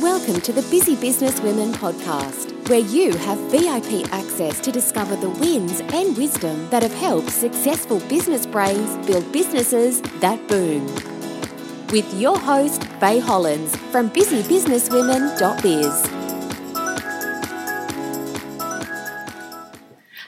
Welcome to the Busy Business Women podcast, where you have VIP access to discover the wins and wisdom that have helped successful business brains build businesses that boom. With your host, Faye Hollins, from busybusinesswomen.biz.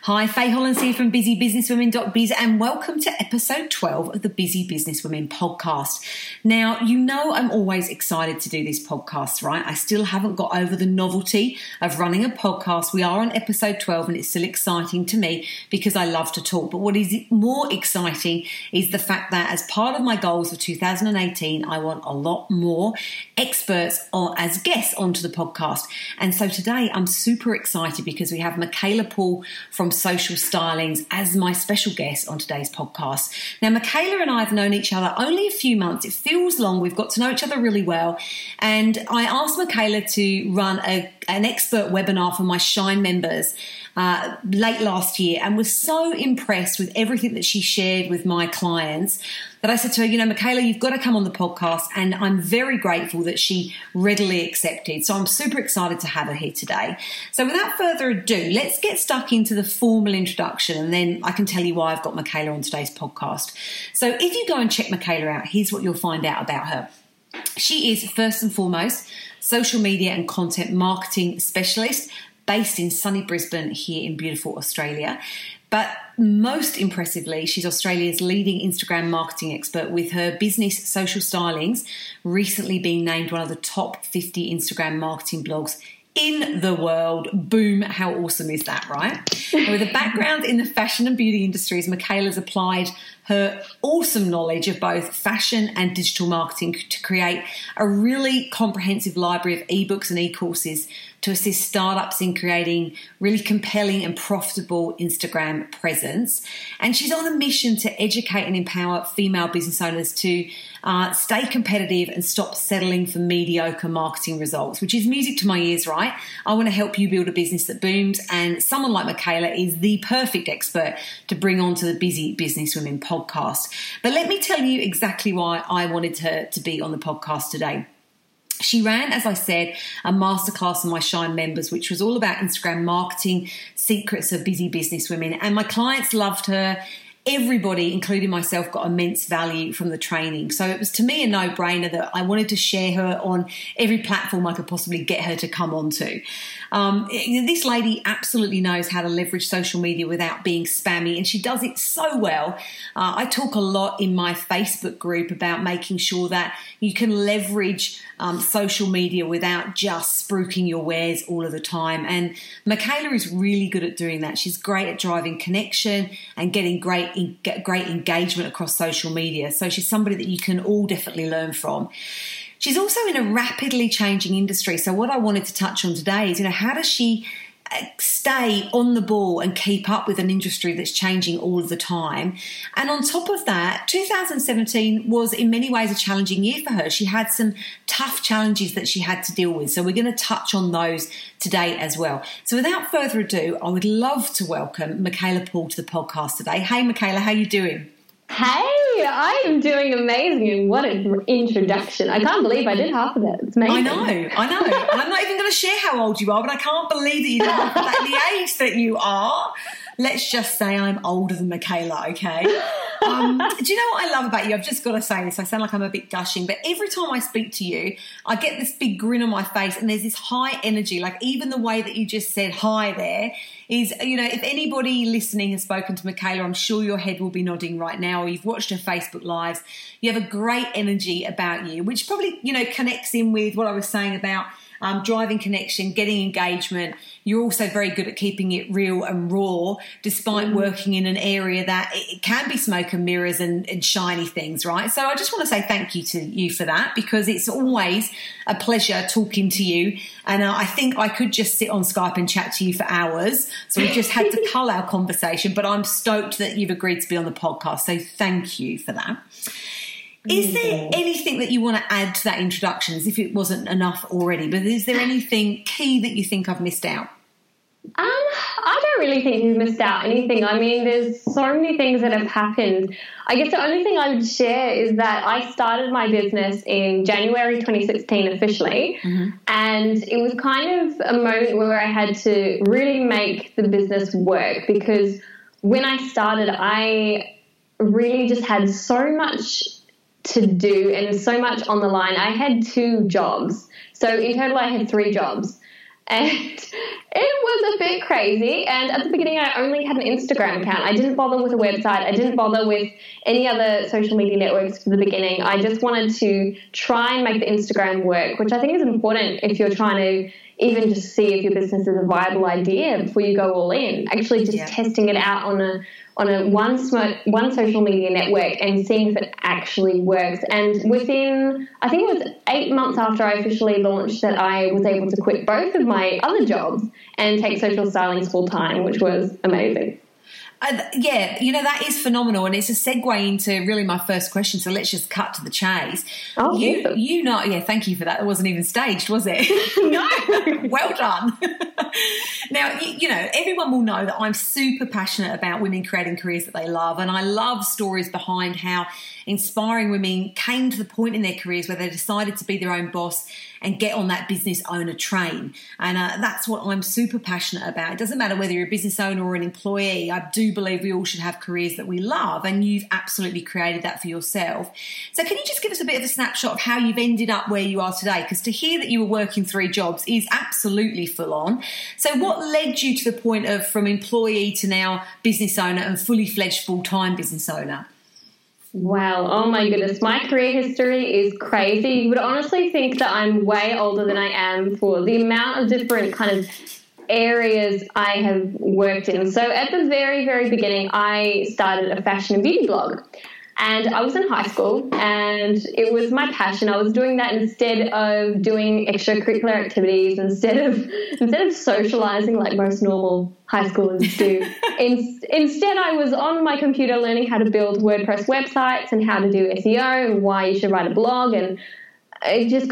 Hi, Faye Hollins here from busybusinesswomen.biz and welcome to episode 12 of the Busy Business Women podcast. Now, you know I'm always excited to do these podcasts, right? I still haven't got over the novelty of running a podcast. We are on episode 12 and it's still exciting to me because I love to talk. But what is more exciting is the fact that as part of my goals for 2018, I want a lot more experts or as guests onto the podcast. And so today I'm super excited because we have Michaela Paul from Social Stylings as my special guest on today's podcast. Now, Michaela and I have known each other only a few months. It feels long. We've got to know each other really well. And I asked Michaela to run an expert webinar for my Shine members late last year and was so impressed with everything that she shared with my clients that I said to her, you know, Michaela, you've got to come on the podcast, and I'm very grateful that she readily accepted. So I'm super excited to have her here today. So without further ado, let's get stuck into the formal introduction and then I can tell you why I've got Michaela on today's podcast. So if you go and check Michaela out, here's what you'll find out about her. She is, first and foremost, social media and content marketing specialist based in sunny Brisbane here in beautiful Australia. But most impressively, she's Australia's leading Instagram marketing expert, with her business Social Stylings recently being named one of the top 50 Instagram marketing blogs in the world. Boom, how awesome is that, right? With a background in the fashion and beauty industries, Michaela's applied her awesome knowledge of both fashion and digital marketing to create a really comprehensive library of ebooks and e-courses to assist startups in creating really compelling and profitable Instagram presence. And she's on a mission to educate and empower female business owners to stay competitive and stop settling for mediocre marketing results, which is music to my ears, right? I want to help you build a business that booms, and someone like Michaela is the perfect expert to bring onto the Busy Business Women podcast. But let me tell you exactly why I wanted her to be on the podcast today. She ran, as I said, a masterclass on my Shine members, which was all about Instagram marketing, secrets of busy business women. And my clients loved her. Everybody, including myself, got immense value from the training. So it was, to me, a no-brainer that I wanted to share her on every platform I could possibly get her to come onto. This lady absolutely knows how to leverage social media without being spammy, and she does it so well. I talk a lot in my Facebook group about making sure that you can leverage social media without just spruiking your wares all of the time. And Michaela is really good at doing that. She's great at driving connection and getting great engagement across social media. So she's somebody that you can all definitely learn from. She's also in a rapidly changing industry. So what I wanted to touch on today is, you know, how does she stay on the ball and keep up with an industry that's changing all the time? And on top of that, 2017 was in many ways a challenging year for her. She had some tough challenges that she had to deal with. So we're going to touch on those today as well. So without further ado, I would love to welcome Michaela Paul to the podcast today. Hey, Michaela, how you doing? Hey, I am doing amazing. What an introduction. I can't believe I did half of that. It's amazing. I know. And I'm not even going to share how old you are, but I can't believe that you did half of that. The age that you are. Let's just say I'm older than Michaela, okay? Do you know what I love about you? I've just got to say this. I sound like I'm a bit gushing, but every time I speak to you, I get this big grin on my face and there's this high energy. Like even the way that you just said hi there is, you know, if anybody listening has spoken to Michaela, I'm sure your head will be nodding right now, or you've watched her Facebook Lives. You have a great energy about you, which probably, you know, connects in with what I was saying about driving connection, getting engagement. You're also very good at keeping it real and raw, despite working in an area that it can be smoke and mirrors and shiny things, right? So I just want to say thank you to you for that, because it's always a pleasure talking to you. And I think I could just sit on Skype and chat to you for hours. So we just had to cull our conversation, but I'm stoked that you've agreed to be on the podcast. So thank you for that. Is there anything that you want to add to that introduction, as if it wasn't enough already? But is there anything key that you think I've missed out? I don't really think you've missed out anything. I mean, there's so many things that have happened. I guess the only thing I would share is that I started my business in January 2016 officially, and it was kind of a moment where I had to really make the business work, because when I started, I really just had so much to do and so much on the line. I had 2 jobs. So in total, I had 3 jobs. And it was a bit crazy. And at the beginning, I only had an Instagram account. I didn't bother with a website. I didn't bother with any other social media networks for the beginning. I just wanted to try and make the Instagram work, which I think is important if you're trying to even just see if your business is a viable idea before you go all in. Actually just testing it out on one social media network and seeing if it actually works. And within, I think it was 8 months after I officially launched, that I was able to quit both of my other jobs and take Social Stylings full time, which was amazing. That is phenomenal, and it's a segue into really my first question, so let's just cut to the chase. Oh, thank you for that. It wasn't even staged, was it? No. Well done. Now, everyone will know that I'm super passionate about women creating careers that they love, and I love stories behind how inspiring women came to the point in their careers where they decided to be their own boss and get on that business owner train. And that's what I'm super passionate about. It doesn't matter whether you're a business owner or an employee. I do believe we all should have careers that we love, and you've absolutely created that for yourself. So can you just give us a bit of a snapshot of how you've ended up where you are today? Because to hear that you were working 3 jobs is absolutely full on. So what led you to the point of from employee to now business owner and fully fledged full-time business owner? Wow, oh my goodness, my career history is crazy. You would honestly think that I'm way older than I am for the amount of different kind of areas I have worked in. So at the very, very beginning, I started a fashion and beauty blog, and I was in high school, and it was my passion. I was doing that instead of doing extracurricular activities, instead of socializing like most normal high schoolers do. Instead, I was on my computer learning how to build WordPress websites and how to do SEO and why you should write a blog. And it just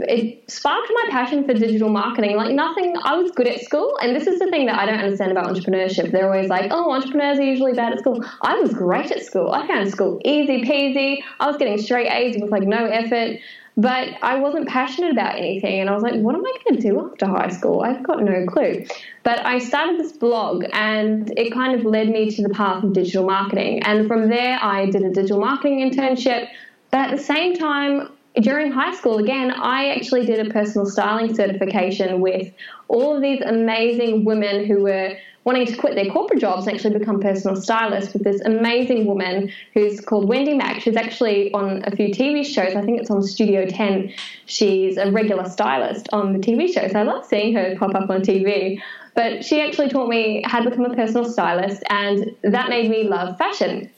it sparked my passion for digital marketing. Like nothing, I was good at school. And this is the thing that I don't understand about entrepreneurship. They're always like, oh, entrepreneurs are usually bad at school. I was great at school. I found school easy peasy. I was getting straight A's with like no effort. But I wasn't passionate about anything, and I was like, what am I going to do after high school? I've got no clue. But I started this blog, and it kind of led me to the path of digital marketing. And from there, I did a digital marketing internship. But at the same time, during high school, again, I actually did a personal styling certification with all of these amazing women who were wanting to quit their corporate jobs and actually become personal stylists, with this amazing woman who's called Wendy Mack. She's actually on a few TV shows. I think it's on Studio 10. She's a regular stylist on the TV shows. I love seeing her pop up on TV. But she actually taught me how to become a personal stylist, and that made me love fashion.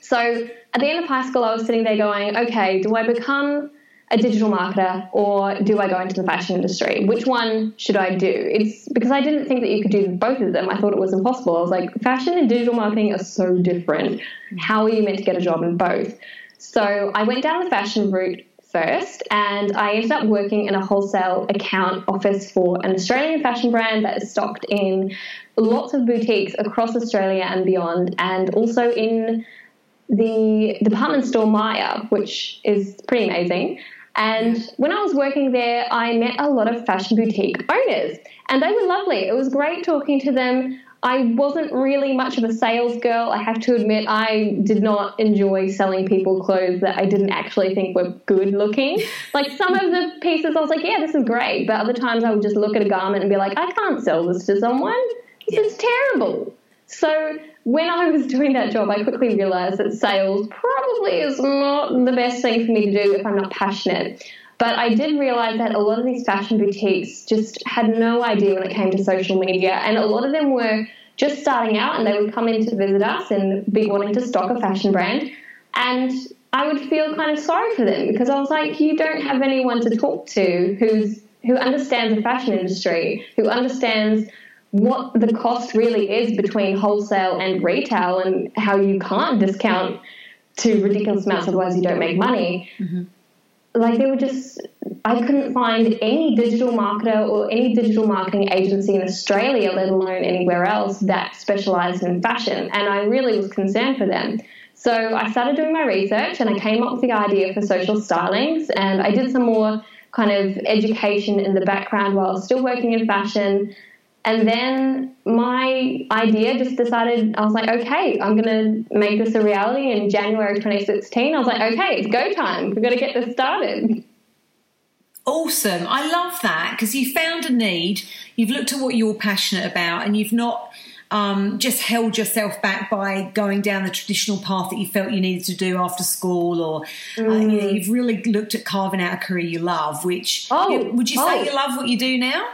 So at the end of high school, I was sitting there going, okay, do I become a digital marketer, or do I go into the fashion industry? Which one should I do? It's because I didn't think that you could do both of them. I thought it was impossible. I was like, fashion and digital marketing are so different. How are you meant to get a job in both? So I went down the fashion route first, and I ended up working in a wholesale account office for an Australian fashion brand that is stocked in lots of boutiques across Australia and beyond, and also in the department store Maya, which is pretty amazing. And when I was working there, I met a lot of fashion boutique owners, and they were lovely. It was great talking to them. I wasn't really much of a sales girl. I have to admit, I did not enjoy selling people clothes that I didn't actually think were good looking. Like some of the pieces I was like, yeah, this is great. But other times I would just look at a garment and be like, I can't sell this to someone. This is terrible. So when I was doing that job, I quickly realised that sales probably is not the best thing for me to do if I'm not passionate. But I did realise that a lot of these fashion boutiques just had no idea when it came to social media, and a lot of them were just starting out, and they would come in to visit us and be wanting to stock a fashion brand. And I would feel kind of sorry for them, because I was like, you don't have anyone to talk to who understands the fashion industry, who understands what the cost really is between wholesale and retail, and how you can't discount to ridiculous amounts, otherwise you don't make money. Mm-hmm. like they were just, I couldn't find any digital marketer or any digital marketing agency in Australia, let alone anywhere else, that specialised in fashion. And I really was concerned for them. So I started doing my research and I came up with the idea for Social Stylings, and I did some more kind of education in the background while still working in fashion. And then my idea just decided, I was like, okay, I'm going to make this a reality. In January 2016, I was like, okay, it's go time. We've got to get this started. Awesome. I love that, because you found a need, you've looked at what you're passionate about, and you've not just held yourself back by going down the traditional path that you felt you needed to do after school, or you've really looked at carving out a career you love, which would you say you love what you do now?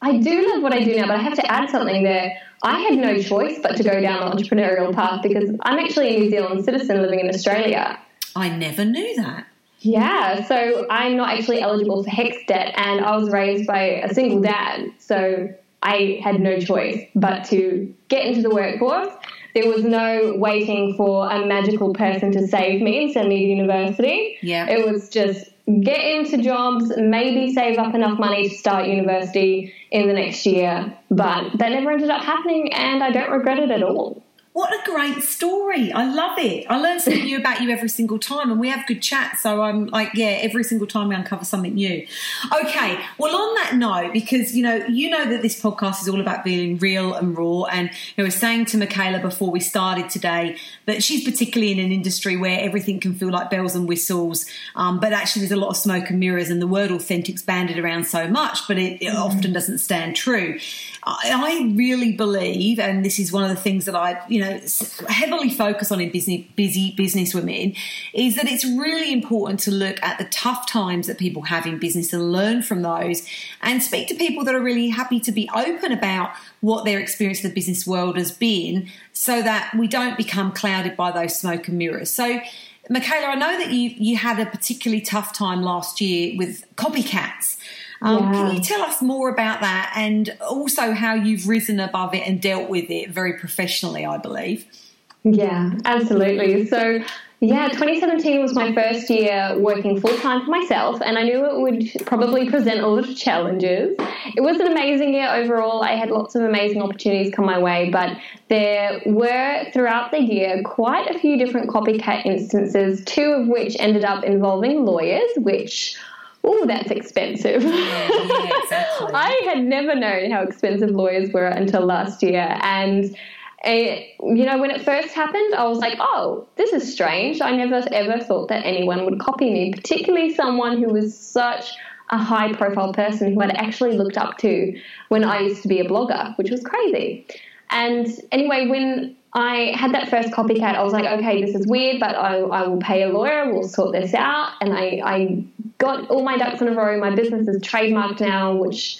I do love what I do now, but I have to add something there. I had no choice but to go down the entrepreneurial path, because I'm actually a New Zealand citizen living in Australia. I never knew that. Yeah, so I'm not actually eligible for HECS debt, and I was raised by a single dad, so I had no choice but to get into the workforce. There was no waiting for a magical person to save me and send me to university. Yeah. It was just get into jobs, maybe save up enough money to start university in the next year. But that never ended up happening, and I don't regret it at all. What a great story. I love it. I learn something new about you every single time, and we have good chats. So I'm like, yeah, every single time we uncover something new. Okay. Well, on that note, because, you know that this podcast is all about being real and raw. And I was saying to Michaela before we started today that she's particularly in an industry where everything can feel like bells and whistles, but actually there's a lot of smoke and mirrors, and the word authentic's banded around so much, but it often doesn't stand true. I really believe, and this is one of the things that I, heavily focus on in Busy Business Women, is that it's really important to look at the tough times that people have in business and learn from those, and speak to people that are really happy to be open about what their experience of the business world has been, so that we don't become clouded by those smoke and mirrors. So, Michaela, I know that you had a particularly tough time last year with copycats. Yeah. Can you tell us more about that, and also how you've risen above it and dealt with it very professionally, I believe? Yeah, absolutely. So, 2017 was my first year working full-time for myself, and I knew it would probably present a lot of challenges. It was an amazing year overall. I had lots of amazing opportunities come my way, but there were, throughout the year, quite a few different copycat instances, two of which ended up involving lawyers, which... oh, that's expensive. Yeah, exactly. I had never known how expensive lawyers were until last year. And, when it first happened, I was like, oh, this is strange. I never ever thought that anyone would copy me, particularly someone who was such a high-profile person who I'd actually looked up to when I used to be a blogger, which was crazy. And anyway, when I had that first copycat, I was like, okay, this is weird, but I will pay a lawyer, we'll sort this out. And I got all my ducks in a row. My business is trademarked now, which,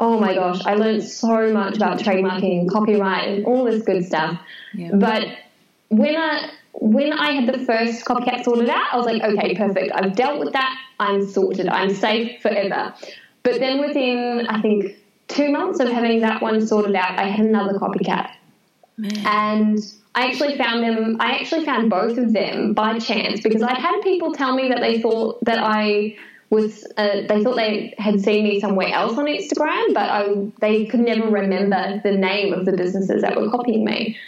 oh my gosh, I learned so much about trademarking and copyright and all this good stuff. Yeah. But when I had the first copycat sorted out, I was like, okay, perfect. I've dealt with that. I'm sorted. I'm safe forever. But then within, I think, 2 months of having that one sorted out, I had another copycat. And I actually found both of them by chance, because I'd had people tell me that they thought that they thought they had seen me somewhere else on Instagram, but they could never remember the name of the businesses that were copying me.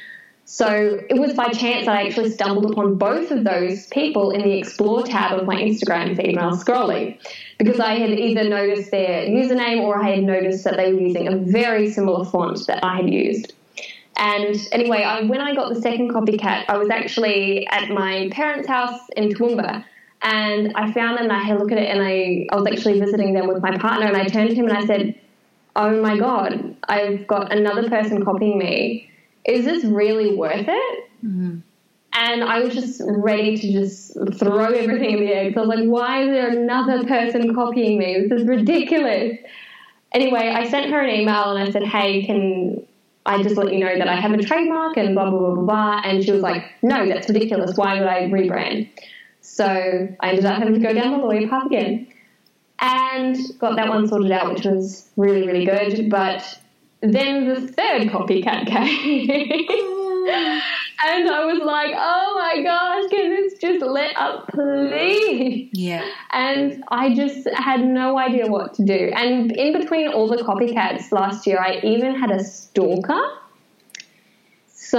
So it was by chance that I actually stumbled upon both of those people in the Explore tab of my Instagram feed when I was scrolling, because I had either noticed their username or I had noticed that they were using a very similar font that I had used. And anyway, when I got the second copycat, I was actually at my parents' house in Toowoomba, and I found them and I had a look at it, and I was actually visiting them with my partner, and I turned to him and I said, oh my God, I've got another person copying me. Is this really worth it? Mm-hmm. And I was just ready to just throw everything in the air. So I was like, why is there another person copying me? This is ridiculous. Anyway, I sent her an email and I said, hey, can I just let you know that I have a trademark and blah, blah, blah, blah, blah. And she was like, no, that's ridiculous. Why would I rebrand? So I ended up having to go down the lawyer path again, and got that one sorted out, which was really, really good. But then the third copycat came. And I was like, oh my gosh, can this just let up, please? Yeah. And I just had no idea what to do. And in between all the copycats last year, I even had a stalker. So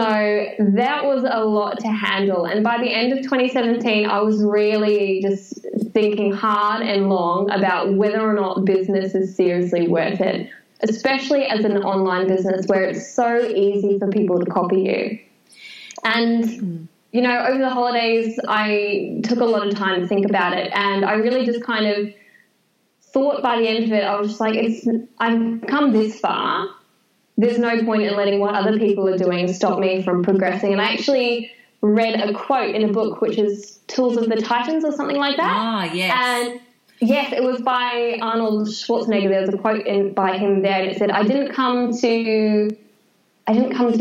that was a lot to handle. And by the end of 2017, I was really just thinking hard and long about whether or not business is seriously worth it, especially as an online business where it's so easy for people to copy you. And, you know, over the holidays, I took a lot of time to think about it, and I really just kind of thought by the end of it, I was just like, I've come this far. There's no point in letting what other people are doing stop me from progressing. And I actually read a quote in a book, which is Tools of the Titans or something like that. Ah, yes. And, yes, it was by Arnold Schwarzenegger. There was a quote by him there, and it said, I didn't come to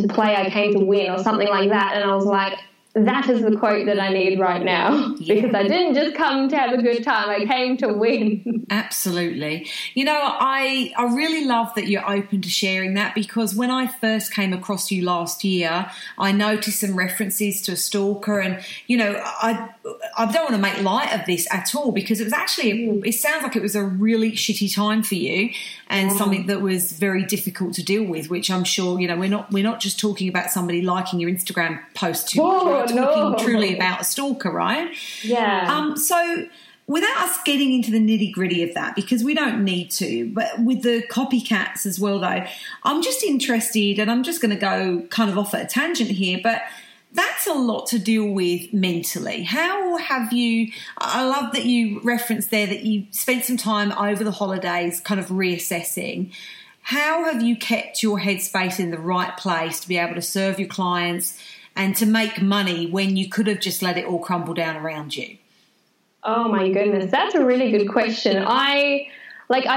play, I came to win, or something like that. And I was like, that is the quote that I need right now, because I didn't just come to have a good time, I came to win. Absolutely. You know, I really love that you're open to sharing that, because when I first came across you last year, I noticed some references to a stalker, and, you know, I don't want to make light of this at all, because it was actually, it sounds like it was a really shitty time for you, and something that was very difficult to deal with, which I'm sure, you know, we're not just talking about somebody liking your Instagram post too much. We're talking truly about a stalker, right? Yeah. So without us getting into the nitty-gritty of that, because we don't need to, but with the copycats as well, though, I'm just interested, and I'm just going to go kind of off at a tangent here, but that's a lot to deal with mentally. How have you – I love that you referenced there that you spent some time over the holidays kind of reassessing. How have you kept your headspace in the right place to be able to serve your clients and to make money when you could have just let it all crumble down around you? Oh, my goodness. That's a really good question. I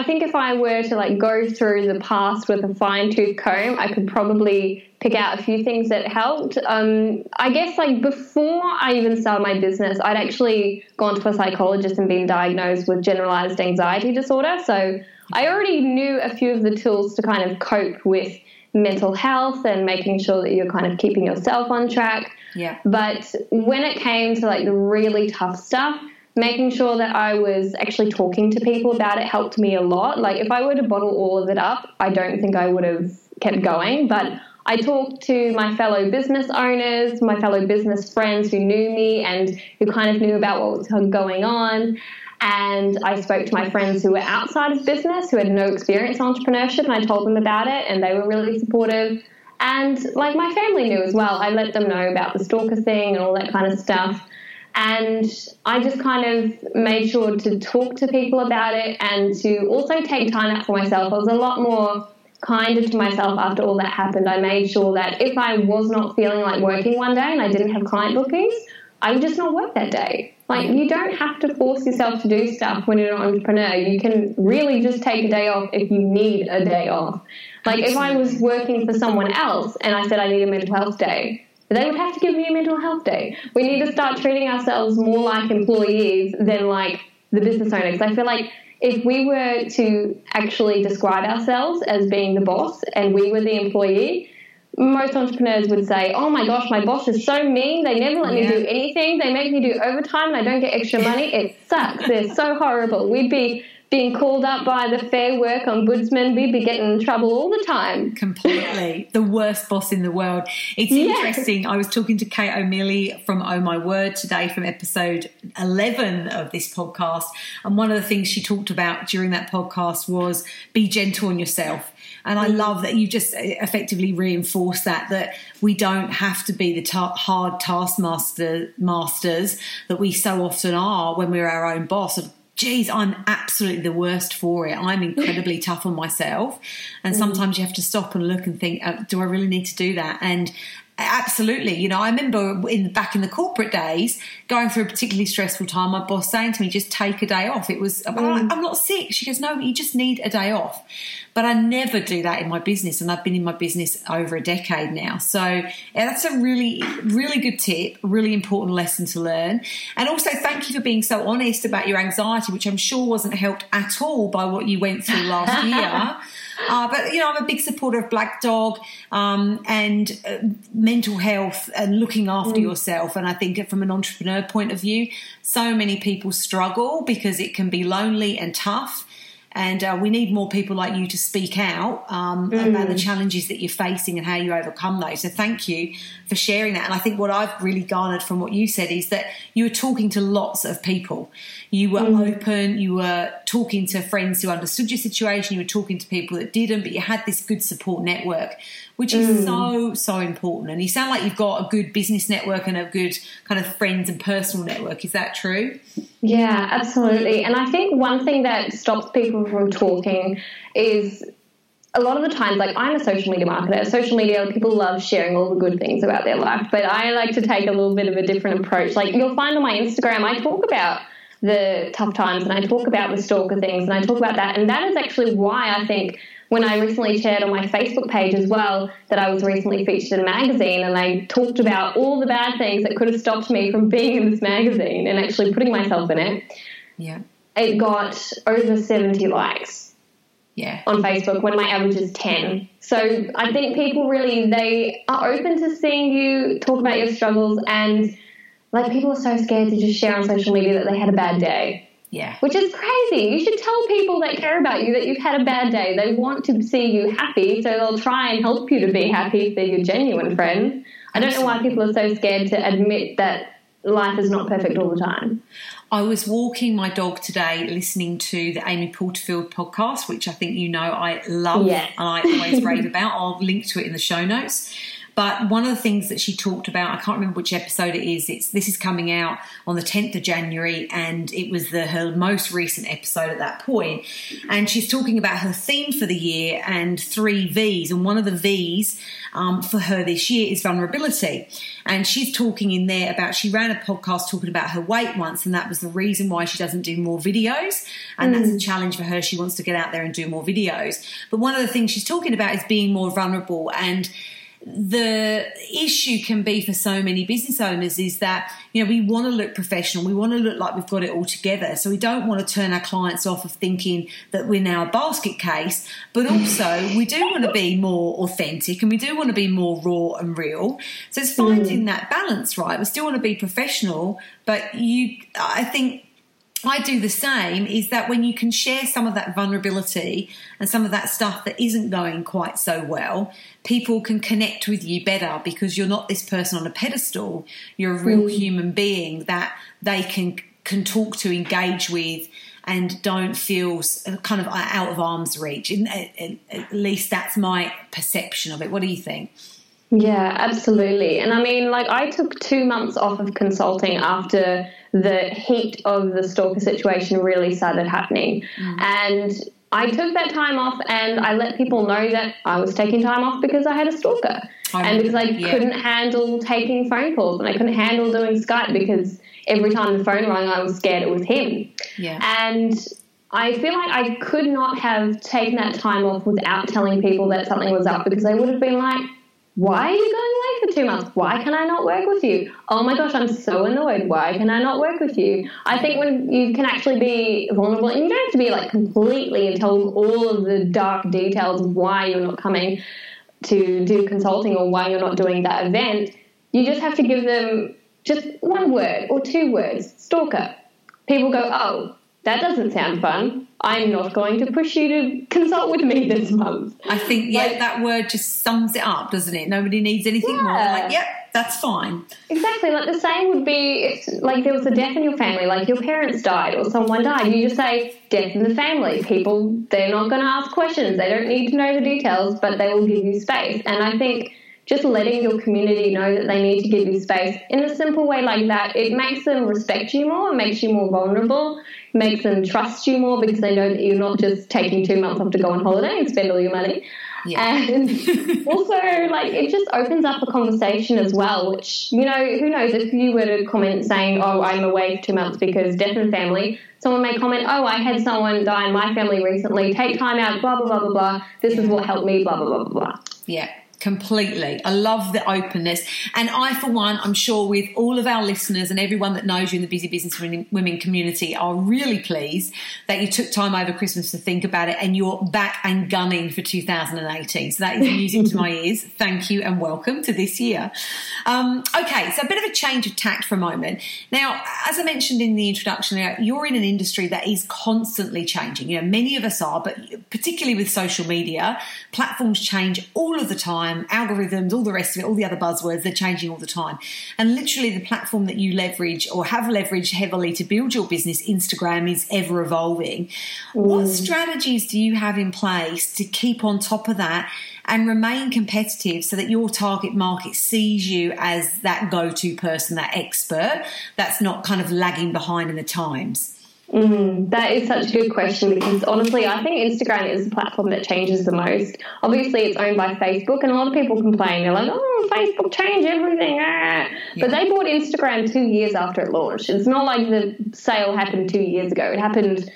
think if I were to, go through the past with a fine-tooth comb, I could probably pick out a few things that helped. I guess, before I even started my business, I'd actually gone to a psychologist and been diagnosed with generalized anxiety disorder. So I already knew a few of the tools to kind of cope with mental health and making sure that you're kind of keeping yourself on track. Yeah. But when it came to the really tough stuff, making sure that I was actually talking to people about it helped me a lot. If I were to bottle all of it up, I don't think I would have kept going. But I talked to my fellow business owners, my fellow business friends who knew me and who kind of knew about what was going on. And I spoke to my friends who were outside of business, who had no experience in entrepreneurship, and I told them about it, and they were really supportive. And, my family knew as well. I let them know about the stalker thing and all that kind of stuff. And I just kind of made sure to talk to people about it and to also take time out for myself. I was a lot more kinder to myself after all that happened. I made sure that if I was not feeling like working one day and I didn't have client bookings, I would just not work that day. You don't have to force yourself to do stuff when you're an entrepreneur. You can really just take a day off if you need a day off. If I was working for someone else and I said I need a mental health day, they would have to give me a mental health day. We need to start treating ourselves more like employees than like the business owners. I feel like if we were to actually describe ourselves as being the boss and we were the employee, most entrepreneurs would say, oh, my gosh, my boss is so mean. They never let me do anything. They make me do overtime and I don't get extra money. It sucks. They're so horrible. We'd be being called up by the Fair Work Ombudsman. We'd be getting in trouble all the time. Completely. The worst boss in the world. It's interesting. I was talking to Kate O'Malley from Oh My Word today from episode 11 of this podcast, and one of the things she talked about during that podcast was be gentle on yourself. And I love that you just effectively reinforce that we don't have to be the hard taskmasters that we so often are when we're our own boss. Of, geez, I'm absolutely the worst for it. I'm incredibly tough on myself. And sometimes you have to stop and look and think, do I really need to do that? And absolutely. You know, I remember back in the corporate days going through a particularly stressful time, my boss saying to me, just take a day off. It was, I'm not sick. She goes, no, you just need a day off. But I never do that in my business, and I've been in my business over a decade now. So that's a really, really good tip, really important lesson to learn. And also thank you for being so honest about your anxiety, which I'm sure wasn't helped at all by what you went through last year. But, you know, I'm a big supporter of Black Dog and mental health and looking after yourself. And I think from an entrepreneur point of view, so many people struggle because it can be lonely and tough. And we need more people like you to speak out about the challenges that you're facing and how you overcome those. So thank you for sharing that. And I think what I've really garnered from what you said is that you were talking to lots of people. You were open. You were talking to friends who understood your situation. You were talking to people that didn't, but you had this good support network, which is so important. And you sound like you've got a good business network and a good kind of friends and personal network. Is that true? Yeah, absolutely. And I think one thing that stops people from talking is a lot of the times, like, I'm a social media marketer. Social media, people love sharing all the good things about their life, but I like to take a little bit of a different approach. Like, you'll find on my Instagram I talk about the tough times and I talk about the stalker things and I talk about that. And that is actually why I think when I recently shared on my Facebook page as well that I was recently featured in a magazine and I talked about all the bad things that could have stopped me from being in this magazine and actually putting myself in it, it got over 70 likes on Facebook when my average is 10. So I think people really, they are open to seeing you talk about your struggles, and like, people are so scared to just share on social media that they had a bad day. Yeah. Which is crazy. You should tell people that care about you that you've had a bad day. They want to see you happy, so they'll try and help you to be happy if they're your genuine friend. I don't know why people are so scared to admit that life is not perfect all the time. I was walking my dog today listening to the Amy Porterfield podcast, which I think you know I love and I always rave about. I'll link to it in the show notes. But one of the things that she talked about, I can't remember which episode it is, this is coming out on the 10th of January, and it was her most recent episode at that point. And she's talking about her theme for the year and 3 Vs, and one of the Vs for her this year is vulnerability. And she's talking in there about, she ran a podcast talking about her weight once, and that was the reason why she doesn't do more videos, and that's a challenge for her. She wants to get out there and do more videos. But one of the things she's talking about is being more vulnerable, and the issue can be for so many business owners is that, you know, we want to look professional. We want to look like we've got it all together. So we don't want to turn our clients off of thinking that we're now a basket case, but also we do want to be more authentic and we do want to be more raw and real. So it's finding that balance, right? We still want to be professional, but I think I do the same, is that when you can share some of that vulnerability and some of that stuff that isn't going quite so well, people can connect with you better because you're not this person on a pedestal. You're a real human being that they can talk to, engage with, and don't feel kind of out of arm's reach. At least that's my perception of it. What do you think? Yeah, absolutely. And I mean, like, I took 2 months off of consulting after the heat of the stalker situation really started happening. And I took that time off and I let people know that I was taking time off because I had a stalker and because I couldn't handle taking phone calls and I couldn't handle doing Skype because every time the phone rang, I was scared it was him. Yeah. And I feel like I could not have taken that time off without telling people that something was up, because they would have been like, why are you going away for 2 months? Why can I not work with you? Oh, my gosh, I'm so annoyed. Why can I not work with you? I think when you can actually be vulnerable, and you don't have to be, like, completely and tell them all of the dark details of why you're not coming to do consulting or why you're not doing that event, you just have to give them just one word or two words, stalker. People go, oh, that doesn't sound fun. I'm not going to push you to consult with me this month. I think, that word just sums it up, doesn't it? Nobody needs anything more. Like, that's fine. Exactly. Like, the same would be if, like, there was a death in your family, like your parents died or someone died. You just say, death in the family. People, they're not going to ask questions. They don't need to know the details, but they will give you space. And I think just letting your community know that they need to give you space in a simple way like that, it makes them respect you more, it makes you more vulnerable, it makes them trust you more because they know that you're not just taking 2 months off to go on holiday and spend all your money. Yeah. And also, like, it just opens up a conversation as well, which, you know, who knows, if you were to comment saying, oh, I'm away for 2 months because death in the family, someone may comment, oh, I had someone die in my family recently, take time out, blah, blah, blah, blah, blah, this is what helped me, blah, blah, blah, blah, blah. Yeah. Completely. I love the openness. And I, for one, I'm sure with all of our listeners and everyone that knows you in the Busy Business Women community, are really pleased that you took time over Christmas to think about it and you're back and gunning for 2018. So that is music to my ears. Thank you and welcome to this year. Okay, so a bit of a change of tact for a moment. Now, as I mentioned in the introduction, you're in an industry that is constantly changing. You know, many of us are, but particularly with social media, platforms change all of the time. Algorithms, all the rest of it, all the other buzzwords, they're changing all the time. And literally the platform that you leverage or have leveraged heavily to build your business, Instagram, is ever evolving. What strategies do you have in place to keep on top of that and remain competitive so that your target market sees you as that go-to person, that expert that's not kind of lagging behind in the times? That is such a good question, because honestly I think Instagram is the platform that changes the most. Obviously it's owned by Facebook, and a lot of people complain. They're like, oh, Facebook changed everything. But they bought Instagram 2 years after it launched. It's not like the sale happened 2 years ago. It happened,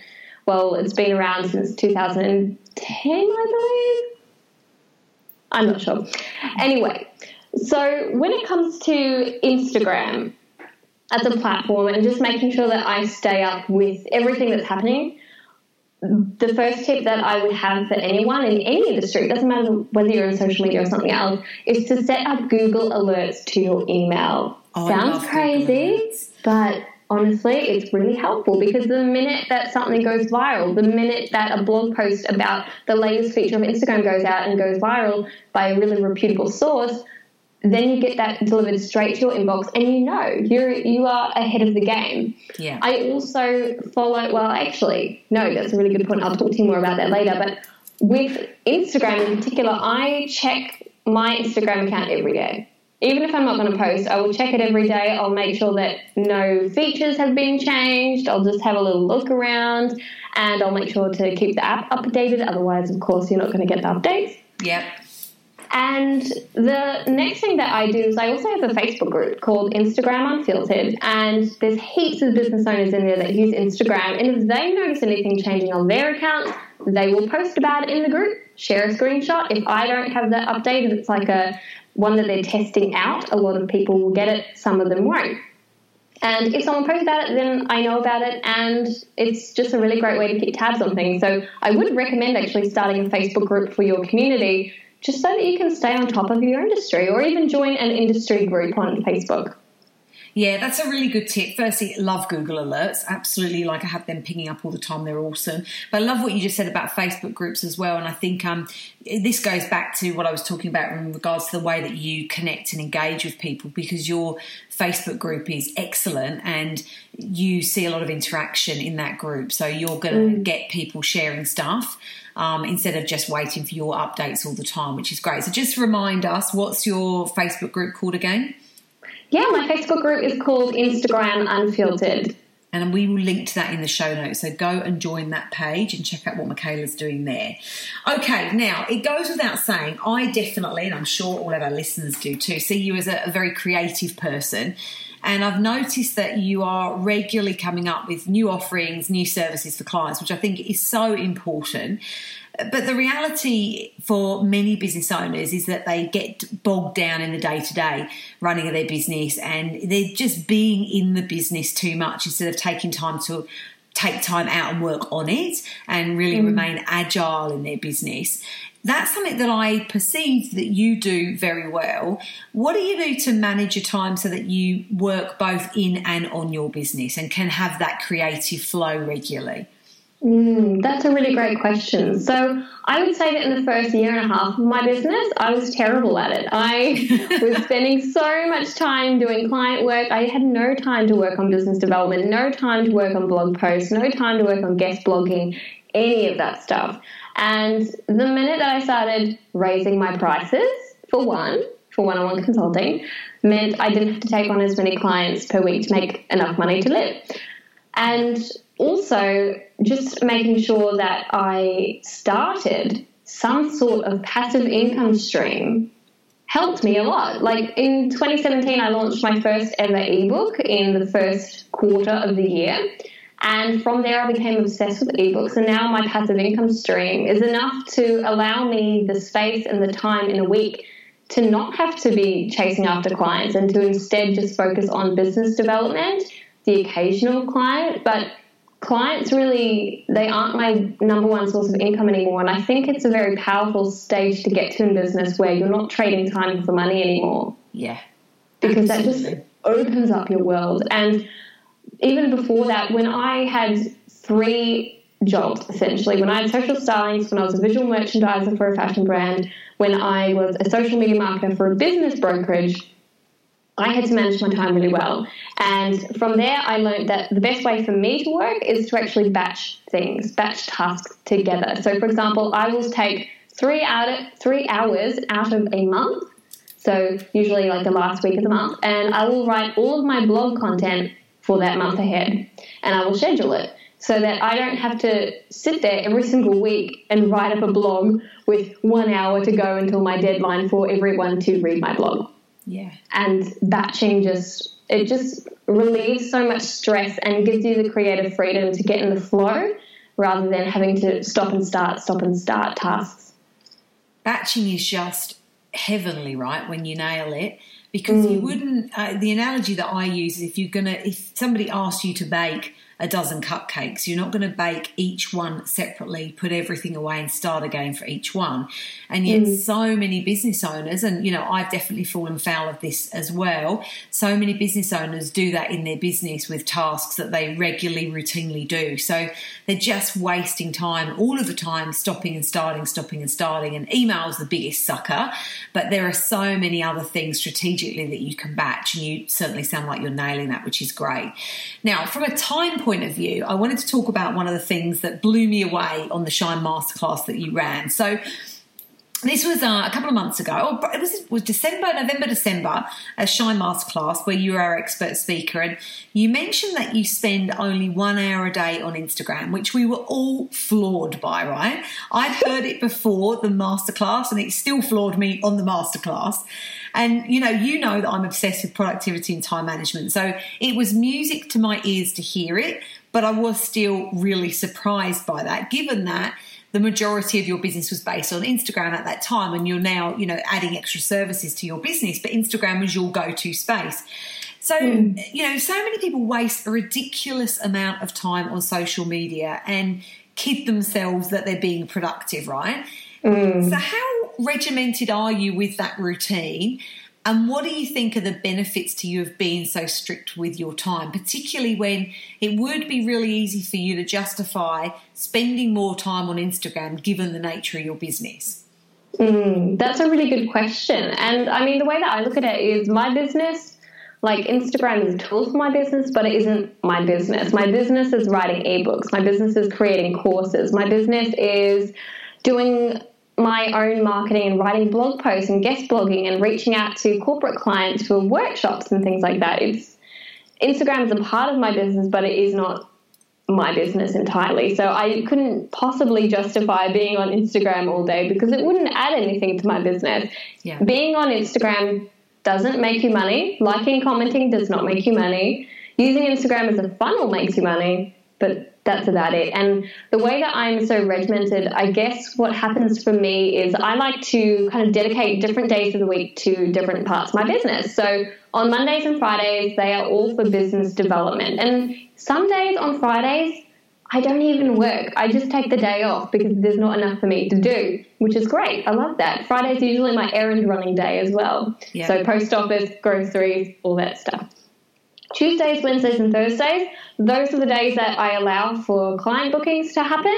well, it's been around since 2010, I believe. I'm not sure. Anyway, so when it comes to Instagram as a platform and just making sure that I stay up with everything that's happening, the first tip that I would have for anyone in any industry, it doesn't matter whether you're in social media or something else, is to set up Google Alerts to your email. Sounds crazy, but honestly, it's really helpful, because the minute that something goes viral, the minute that a blog post about the latest feature of Instagram goes out and goes viral by a really reputable source, then you get that delivered straight to your inbox, and you know you are ahead of the game. Yeah. I also follow – well, actually, no, that's a really good point. I'll talk to you more about that later. But with Instagram in particular, I check my Instagram account every day. Even if I'm not going to post, I will check it every day. I'll make sure that no features have been changed. I'll just have a little look around, and I'll make sure to keep the app updated. Otherwise, of course, you're not going to get the updates. Yep. And the next thing that I do is I also have a Facebook group called Instagram Unfiltered, and there's heaps of business owners in there that use Instagram, and if they notice anything changing on their account, they will post about it in the group, share a screenshot. If I don't have that updated, it's like a one that they're testing out. A lot of people will get it, some of them won't. And if someone posts about it, then I know about it, and it's just a really great way to keep tabs on things. So I would recommend actually starting a Facebook group for your community, just so that you can stay on top of your industry, or even join an industry group on Facebook. Yeah, that's a really good tip. Firstly, love Google Alerts. Absolutely, like I have them pinging up all the time. They're awesome. But I love what you just said about Facebook groups as well. And I think this goes back to what I was talking about in regards to the way that you connect and engage with people, because your Facebook group is excellent and you see a lot of interaction in that group. So you're going to get people sharing stuff. Instead of just waiting for your updates all the time, which is great. So just remind us, what's your Facebook group called again? Yeah, my Facebook group is called Instagram Unfiltered. And we will link to that in the show notes. So go and join that page and check out what Michaela's doing there. Okay, now it goes without saying, I definitely, and I'm sure all of our listeners do too, see you as a very creative person. And I've noticed that you are regularly coming up with new offerings, new services for clients, which I think is so important. But the reality for many business owners is that they get bogged down in the day-to-day running of their business, and they're just being in the business too much instead of taking time to take time out and work on it and really remain agile in their business. That's something that I perceive that you do very well. What do you do to manage your time so that you work both in and on your business and can have that creative flow regularly? That's a really great question. So I would say that in the first year and a half of my business, I was terrible at it. I was spending so much time doing client work. I had no time to work on business development, no time to work on blog posts, no time to work on guest blogging, any of that stuff. And the minute that I started raising my prices, for one-on-one consulting, meant I didn't have to take on as many clients per week to make enough money to live. And also, just making sure that I started some sort of passive income stream helped me a lot. Like in 2017, I launched my first ever ebook in the first quarter of the year. And from there, I became obsessed with ebooks. And now my passive income stream is enough to allow me the space and the time in a week to not have to be chasing after clients and to instead just focus on business development, the occasional client. But clients really, they aren't my number one source of income anymore. And I think it's a very powerful stage to get to in business where you're not trading time for money anymore. Yeah. Because absolutely. That just opens up your world. And even before that, when I had 3 jobs, essentially, when I had Social Stylings, when I was a visual merchandiser for a fashion brand, when I was a social media marketer for a business brokerage, I had to manage my time really well. And from there, I learned that the best way for me to work is to actually batch things, batch tasks together. So, for example, I will take 3 hours out of a month, so usually like the last week of the month, and I will write all of my blog content for that month ahead, and I will schedule it so that I don't have to sit there every single week and write up a blog with 1 hour to go until my deadline for everyone to read my blog. Yeah. And batching just relieves so much stress and gives you the creative freedom to get in the flow rather than having to stop and start tasks. Batching is just heavenly, right, when you nail it, because you wouldn't the analogy that I use is if somebody asked you to bake a dozen cupcakes, you're not going to bake each one separately, put everything away and start again for each one. And yet so many business owners, and you know, I've definitely fallen foul of this as well, so many business owners do that in their business with tasks that they regularly, routinely do. So they're just wasting time all of the time, stopping and starting. And email's the biggest sucker, but there are so many other things strategically that you can batch, and you certainly sound like you're nailing that, which is great. Now, from a time point of view, I wanted to talk about one of the things that blew me away on the Shine Masterclass that you ran. So this was a couple of months ago. It was November, December, a Shine Masterclass where you are our expert speaker, and you mentioned that you spend only 1 hour a day on Instagram, which we were all floored by, right? I'd heard it before the masterclass, and it still floored me on the masterclass. And, you know that I'm obsessed with productivity and time management. So it was music to my ears to hear it, but I was still really surprised by that, given that the majority of your business was based on Instagram at that time, and you're now, adding extra services to your business, but Instagram was your go-to space. So, so many people waste a ridiculous amount of time on social media and kid themselves that they're being productive, right? So how regimented are you with that routine, and what do you think are the benefits to you of being so strict with your time, particularly when it would be really easy for you to justify spending more time on Instagram given the nature of your business? That's a really good question. And I mean, the way that I look at it is my business, like Instagram is a tool for my business, but it isn't my business. My business is writing ebooks. My business is creating courses. My business is doing my own marketing and writing blog posts and guest blogging and reaching out to corporate clients for workshops and things like that. Instagram is a part of my business, but it is not my business entirely. So I couldn't possibly justify being on Instagram all day because it wouldn't add anything to my business. Yeah. Being on Instagram doesn't make you money. Liking and commenting does not make you money. Using Instagram as a funnel makes you money, but that's about it. And the way that I'm so regimented, I guess what happens for me is I like to kind of dedicate different days of the week to different parts of my business. So on Mondays and Fridays, they are all for business development. And some days on Fridays, I don't even work. I just take the day off because there's not enough for me to do, which is great. I love that. Friday's usually my errand running day as well. Yeah. So post office, groceries, all that stuff. Tuesdays, Wednesdays and Thursdays, those are the days that I allow for client bookings to happen,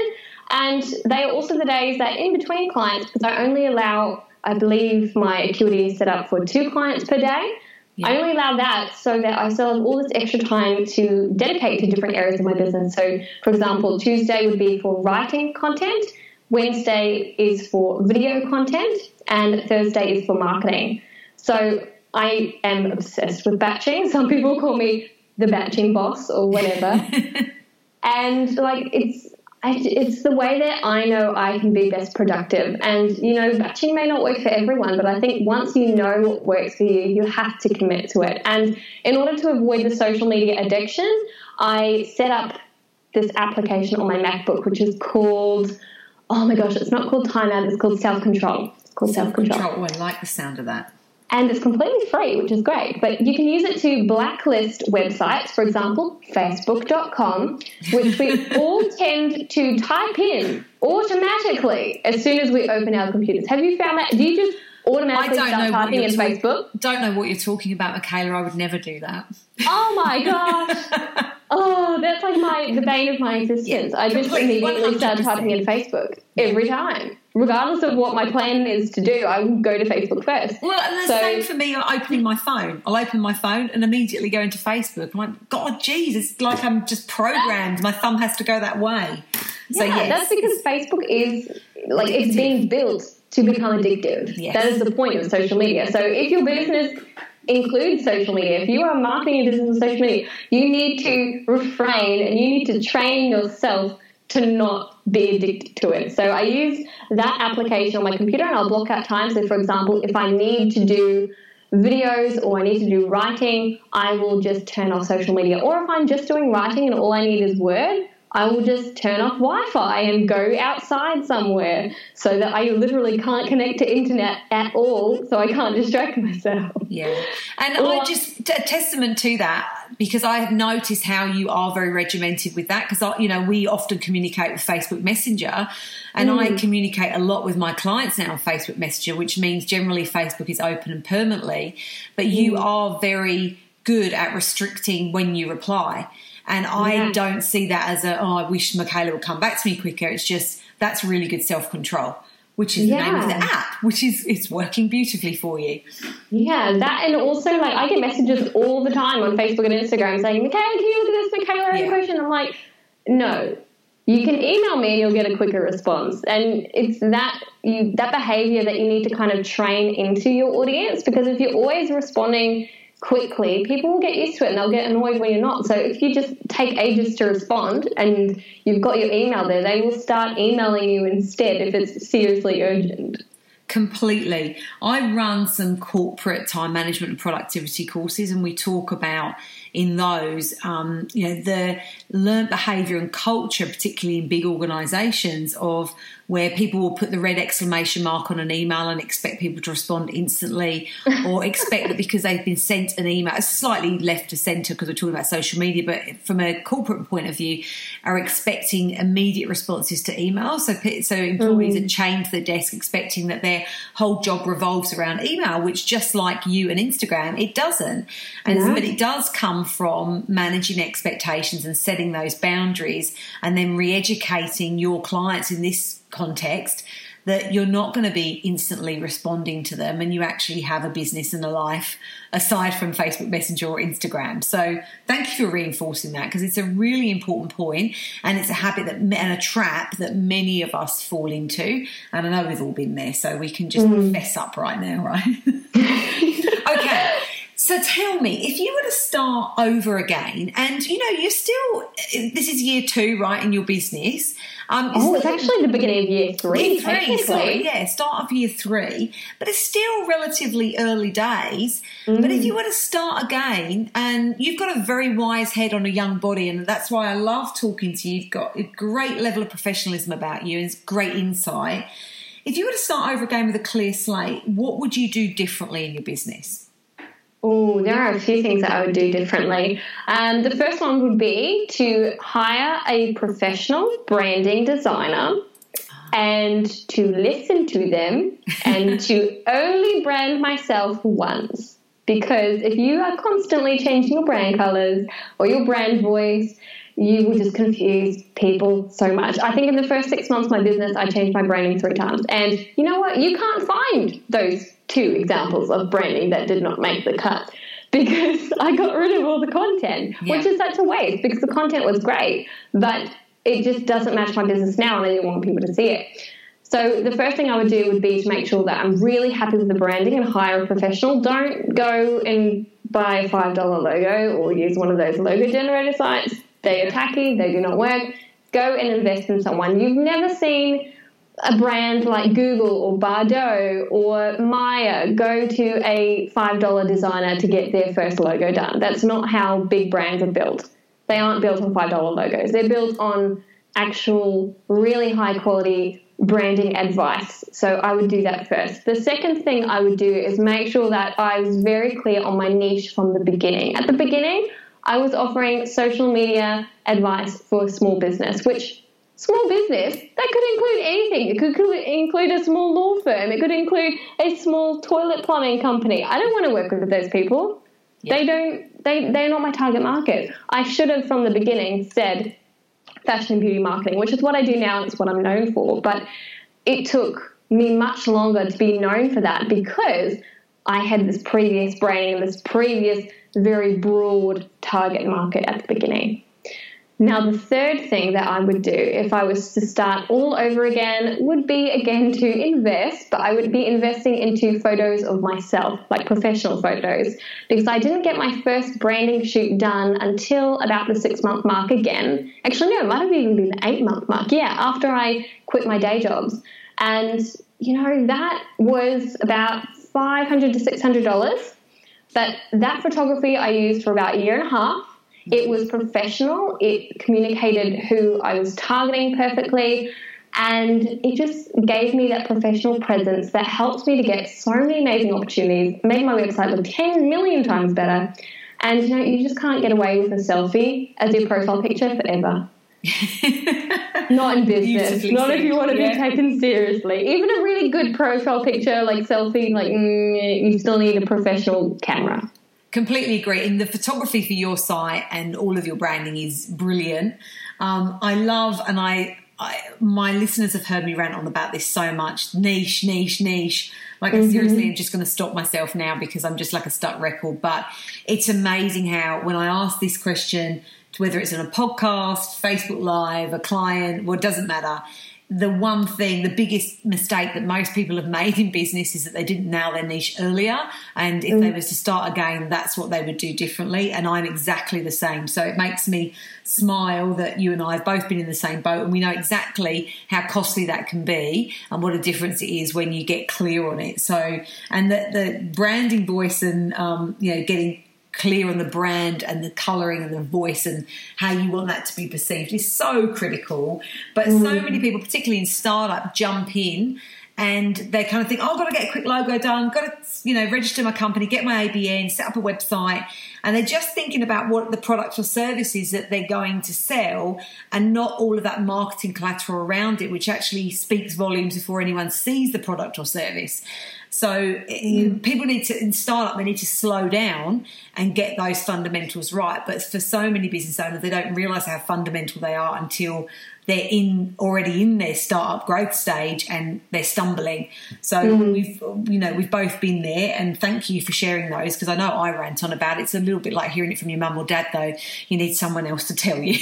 and they are also the days that in between clients, because I only allow, I believe my Acuity is set up for 2 clients per day. Yeah. I only allow that so that I still have all this extra time to dedicate to different areas of my business. So, for example, Tuesday would be for writing content, Wednesday is for video content, and Thursday is for marketing. So I am obsessed with batching. Some people call me the batching boss or whatever. And like, it's the way that I know I can be best productive. And, batching may not work for everyone, but I think once you know what works for you, you have to commit to it. And in order to avoid the social media addiction, I set up this application on my MacBook, which is called, it's not called Timeout, it's called Self Control. called Self Control. I like the sound of that. And it's completely free, which is great. But you can use it to blacklist websites, for example, Facebook.com, which we all tend to type in automatically as soon as we open our computers. Have you found that? Do you just automatically start typing in Facebook? I don't know what you're talking about, Michaela. I would never do that. Oh, my gosh. Oh, that's like the bane of my existence. I just immediately start typing in Facebook every time. Regardless of what my plan is to do, I will go to Facebook first. Well, and the same for me opening my phone. I'll open my phone and immediately go into Facebook. I'm like, God, geez, it's like I'm just programmed. My thumb has to go that way. So, yeah, yes. That's because Facebook is, like, it's being built to become addictive. Yes. That is the point of social media. So if your business includes social media, if you are marketing your business on social media, you need to refrain and you need to train yourself to not be addicted to it. So I use that application on my computer and I'll block out time. So, for example, if I need to do videos or I need to do writing, I will just turn off social media. Or if I'm just doing writing and all I need is Word, I will just turn off Wi-Fi and go outside somewhere so that I literally can't connect to internet at all, so I can't distract myself. Yeah. And I just, a testament to that, because I have noticed how you are very regimented with that, because, you know, we often communicate with Facebook Messenger and I communicate a lot with my clients now on Facebook Messenger, which means generally Facebook is open and permanently, but you are very good at restricting when you reply. And I don't see that as I wish Michaela would come back to me quicker. It's just that's really good self-control, which is the name of the app, which is it's working beautifully for you. Yeah, that and also like I get messages all the time on Facebook and Instagram saying, Michaela, can you look at this? Michaela, I have a question. I'm like, no, you can email me and you'll get a quicker response. And it's that behavior that you need to kind of train into your audience, because if you're always responding quickly, people will get used to it and they'll get annoyed when you're not. So if you just take ages to respond and you've got your email there, they will start emailing you instead if it's seriously urgent. Completely. I run some corporate time management and productivity courses, and we talk about in those, the learned behaviour and culture, particularly in big organisations, of where people will put the red exclamation mark on an email and expect people to respond instantly, or expect that because they've been sent an email, slightly left to centre because we're talking about social media, but from a corporate point of view, are expecting immediate responses to emails. So employees are chained to the desk expecting that their whole job revolves around email, which just like you and Instagram, it doesn't. But it does come from managing expectations and setting those boundaries, and then re-educating your clients in this context that you're not going to be instantly responding to them, and you actually have a business and a life aside from Facebook Messenger or Instagram. So thank you for reinforcing that, because it's a really important point, and it's a habit and a trap that many of us fall into. And I know we've all been there, so we can just mess up right now, right? Okay. So tell me, if you were to start over again, and, you know, this is year 2, right, in your business. It's actually the beginning of year 3. Start of year 3. But it's still relatively early days. Mm. But if you were to start again, and you've got a very wise head on a young body, and that's why I love talking to you. You've got a great level of professionalism about you and great insight. If you were to start over again with a clear slate, what would you do differently in your business? Oh, there are a few things that I would do differently. The first one would be to hire a professional branding designer and to listen to them and to only brand myself once. Because if you are constantly changing your brand colours or your brand voice, you will just confuse people so much. I think in the first 6 months of my business, I changed my branding 3 times. And you know what? You can't find those 2 examples of branding that did not make the cut, because I got rid of all the content, which is such a waste, because the content was great, but it just doesn't match my business now and I didn't want people to see it. So the first thing I would do would be to make sure that I'm really happy with the branding and hire a professional. Don't go and buy a $5 logo or use one of those logo generator sites. They are tacky. They do not work. Go and invest in someone. You've never seen a brand like Google or Bardot or Maya go to a $5 designer to get their first logo done. That's not how big brands are built. They aren't built on $5 logos. They're built on actual really high quality branding advice. So I would do that first. The second thing I would do is make sure that I was very clear on my niche from the beginning. At the beginning, I was offering social media advice for small business, which small business, that could include anything. It could include a small law firm. It could include a small toilet plumbing company. I don't want to work with those people. Yeah. They're not my target market. I should have from the beginning said fashion and beauty marketing, which is what I do now and it's what I'm known for. But it took me much longer to be known for that because I had this previous branding, this previous very broad target market at the beginning. Now, the third thing that I would do if I was to start all over again would be, again, to invest, but I would be investing into photos of myself, like professional photos, because I didn't get my first branding shoot done until about the 6-month mark again. Actually, no, it might have even been the 8-month mark. Yeah, after I quit my day jobs. And, you know, that was about $500 to $600. But that photography I used for about a year and a half. It was professional. It communicated who I was targeting perfectly. And it just gave me that professional presence that helped me to get so many amazing opportunities, made my website look 10 million times better. And, you know, you just can't get away with a selfie as your profile picture forever. Not in business. Not if you want to be taken seriously. Even a really good profile picture, like selfie, like you still need a professional camera. Completely agree. And the photography for your site and all of your branding is brilliant. I love, and I my listeners have heard me rant on about this so much, niche. Like mm-hmm. I seriously am just going to stop myself now because I'm just like a stuck record. But it's amazing how when I ask this question, whether it's on a podcast, Facebook Live, a client, well, it doesn't matter. The one thing, the biggest mistake that most people have made in business is that they didn't nail their niche earlier, and if they was to start again, that's what they would do differently, and I'm exactly the same. So it makes me smile that you and I have both been in the same boat, and we know exactly how costly that can be and what a difference it is when you get clear on it. So, and the branding voice and, you know, getting clear on the brand and the colouring and the voice and how you want that to be perceived is so critical. But so many people, particularly in startup, jump in and they kind of think, oh, I've got to get a quick logo done, got to, you know, register my company, get my ABN, set up a website. And they're just thinking about what the product or service is that they're going to sell and not all of that marketing collateral around it, which actually speaks volumes before anyone sees the product or service. So people need to, in startup, they need to slow down and get those fundamentals right. But for so many business owners, they don't realise how fundamental they are until they're already in their startup growth stage and they're stumbling. So we've both been there, and thank you for sharing those because I know I rant on about it. It's a little bit like hearing it from your mum or dad, though. You need someone else to tell you.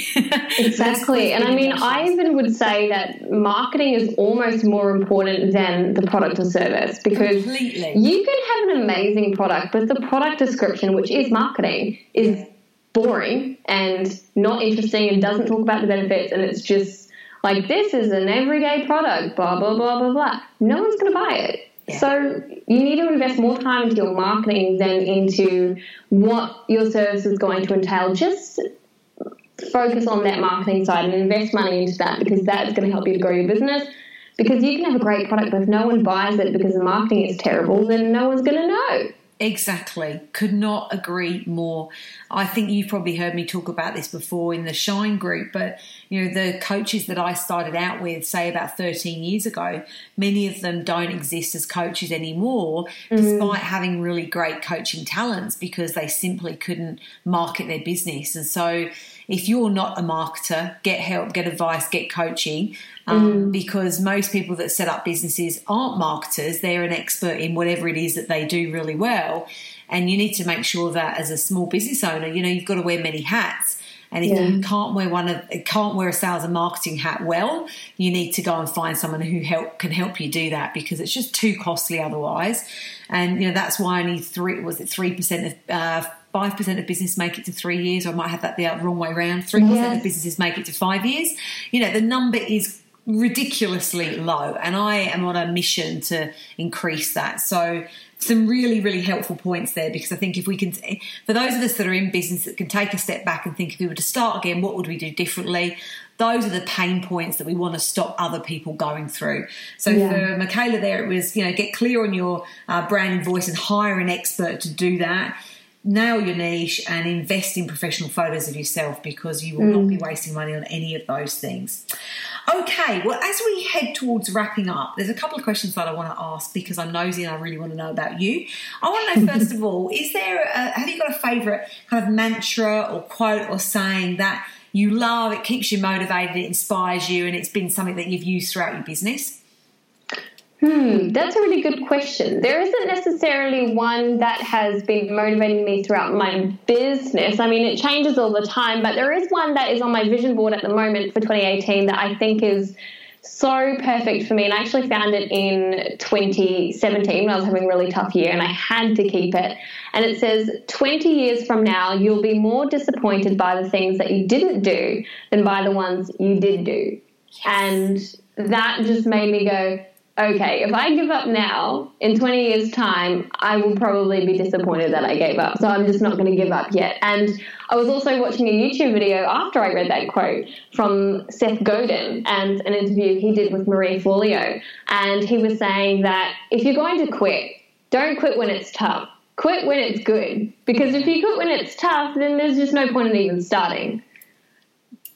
Exactly. And I mean, I even would say that marketing is almost more important than the product or service because completely. You can have an amazing product, but the product description, which is marketing, is boring and not interesting and doesn't talk about the benefits, and it's just like, this is an everyday product, blah, blah, blah, blah, blah. No one's going to buy it. Yeah. So you need to invest more time into your marketing than into what your service is going to entail. Just focus on that marketing side and invest money into that because that's going to help you to grow your business. Because you can have a great product, but if no one buys it because the marketing is terrible, then no one's going to know. Exactly. Could not agree more. I think you've probably heard me talk about this before in the Shine group, but, you know, the coaches that I started out with, say, about 13 years ago, many of them don't exist as coaches anymore despite having really great coaching talents because they simply couldn't market their business. And so if you're not a marketer, get help, get advice, get coaching. Because most people that set up businesses aren't marketers. They're an expert in whatever it is that they do really well. And you need to make sure that as a small business owner, you know, you've got to wear many hats. And if you can't wear a sales and marketing hat well, you need to go and find someone who can help you do that because it's just too costly otherwise. And, you know, that's why only 3% of 5% of business make it to 3 years, or I might have that the wrong way around. 3% of businesses make it to 5 years. You know, the number is ridiculously low, and I am on a mission to increase that. So some really, really helpful points there, because I think if we can, for those of us that are in business that can take a step back and think, if we were to start again, what would we do differently? Those are the pain points that we want to stop other people going through. So for Michaela there, it was, get clear on your brand and voice and hire an expert to do that. Nail your niche and invest in professional photos of yourself, because you will not be wasting money on any of those things. Okay, well, as we head towards wrapping up, there's a couple of questions that I want to ask because I'm nosy and I really want to know about you. I want to know, first of all, have you got a favourite kind of mantra or quote or saying that you love, it keeps you motivated, it inspires you, and it's been something that you've used throughout your business? That's a really good question. There isn't necessarily one that has been motivating me throughout my business. I mean, it changes all the time, but there is one that is on my vision board at the moment for 2018 that I think is so perfect for me. And I actually found it in 2017 when I was having a really tough year, and I had to keep it. And it says, 20 years from now, you'll be more disappointed by the things that you didn't do than by the ones you did do. Yes. And that just made me go, okay, if I give up now, in 20 years' time, I will probably be disappointed that I gave up. So I'm just not going to give up yet. And I was also watching a YouTube video after I read that quote from Seth Godin and an interview he did with Marie Forleo. And he was saying that if you're going to quit, don't quit when it's tough. Quit when it's good. Because if you quit when it's tough, then there's just no point in even starting.